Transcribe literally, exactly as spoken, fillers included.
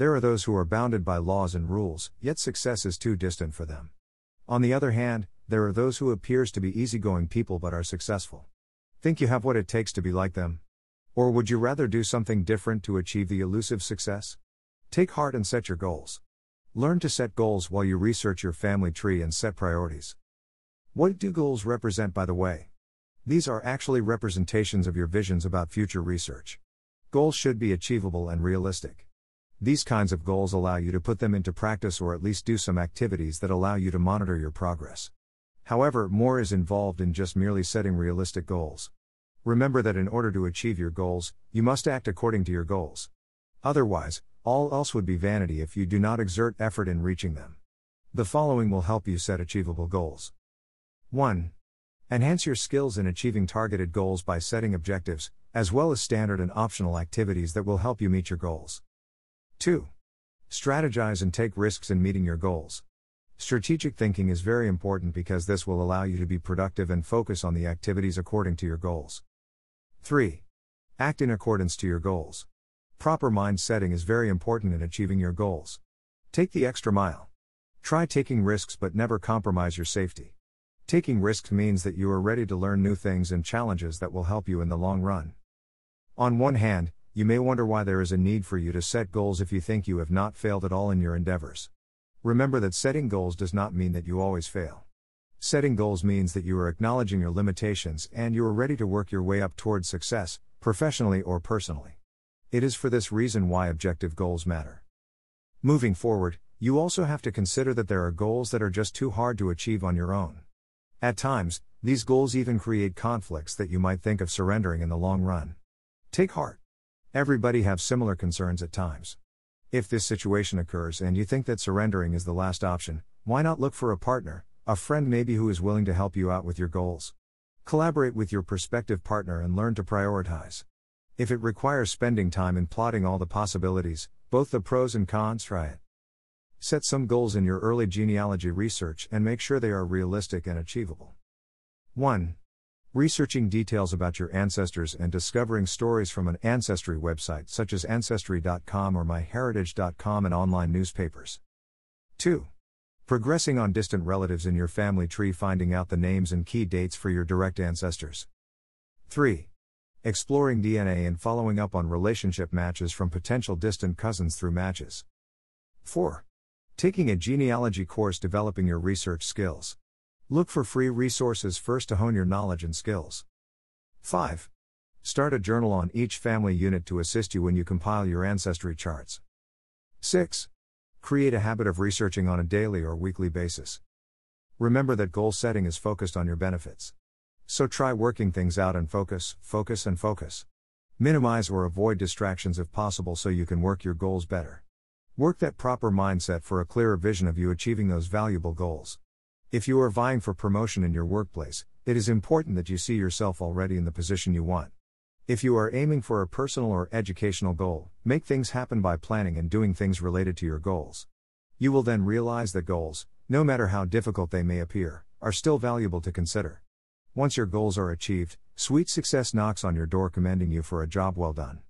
There are those who are bounded by laws and rules, yet success is too distant for them. On the other hand, there are those who appear to be easygoing people but are successful. Think you have what it takes to be like them? Or would you rather do something different to achieve the elusive success? Take heart and set your goals. Learn to set goals while you research your family tree and set priorities. What do goals represent, by the way? These are actually representations of your visions about future research. Goals should be achievable and realistic. These kinds of goals allow you to put them into practice or at least do some activities that allow you to monitor your progress. However, more is involved in just merely setting realistic goals. Remember that in order to achieve your goals, you must act according to your goals. Otherwise, all else would be vanity if you do not exert effort in reaching them. The following will help you set achievable goals. one. Enhance your skills in achieving targeted goals by setting objectives, as well as standard and optional activities that will help you meet your goals. two. Strategize and take risks in meeting your goals. Strategic thinking is very important because this will allow you to be productive and focus on the activities according to your goals. three. Act in accordance to your goals. Proper mind setting is very important in achieving your goals. Take the extra mile. Try taking risks but never compromise your safety. Taking risks means that you are ready to learn new things and challenges that will help you in the long run. On one hand, you may wonder why there is a need for you to set goals if you think you have not failed at all in your endeavors. Remember that setting goals does not mean that you always fail. Setting goals means that you are acknowledging your limitations and you are ready to work your way up towards success, professionally or personally. It is for this reason why objective goals matter. Moving forward, you also have to consider that there are goals that are just too hard to achieve on your own. At times, these goals even create conflicts that you might think of surrendering in the long run. Take heart. Everybody have similar concerns at times. If this situation occurs and you think that surrendering is the last option, why not look for a partner, a friend maybe, who is willing to help you out with your goals? Collaborate with your prospective partner and learn to prioritize. If it requires spending time in plotting all the possibilities, both the pros and cons, try it. Set some goals in your early genealogy research and make sure they are realistic and achievable. one. Researching details about your ancestors and discovering stories from an ancestry website such as Ancestry dot com or My Heritage dot com and online newspapers. two. Progressing on distant relatives in your family tree, finding out the names and key dates for your direct ancestors. three. Exploring D N A and following up on relationship matches from potential distant cousins through matches. four. Taking a genealogy course, developing your research skills. Look for free resources first to hone your knowledge and skills. five. Start a journal on each family unit to assist you when you compile your ancestry charts. six. Create a habit of researching on a daily or weekly basis. Remember that goal setting is focused on your benefits. So try working things out and focus, focus and focus. Minimize or avoid distractions if possible so you can work your goals better. Work that proper mindset for a clearer vision of you achieving those valuable goals. If you are vying for promotion in your workplace, it is important that you see yourself already in the position you want. If you are aiming for a personal or educational goal, make things happen by planning and doing things related to your goals. You will then realize that goals, no matter how difficult they may appear, are still valuable to consider. Once your goals are achieved, sweet success knocks on your door commending you for a job well done.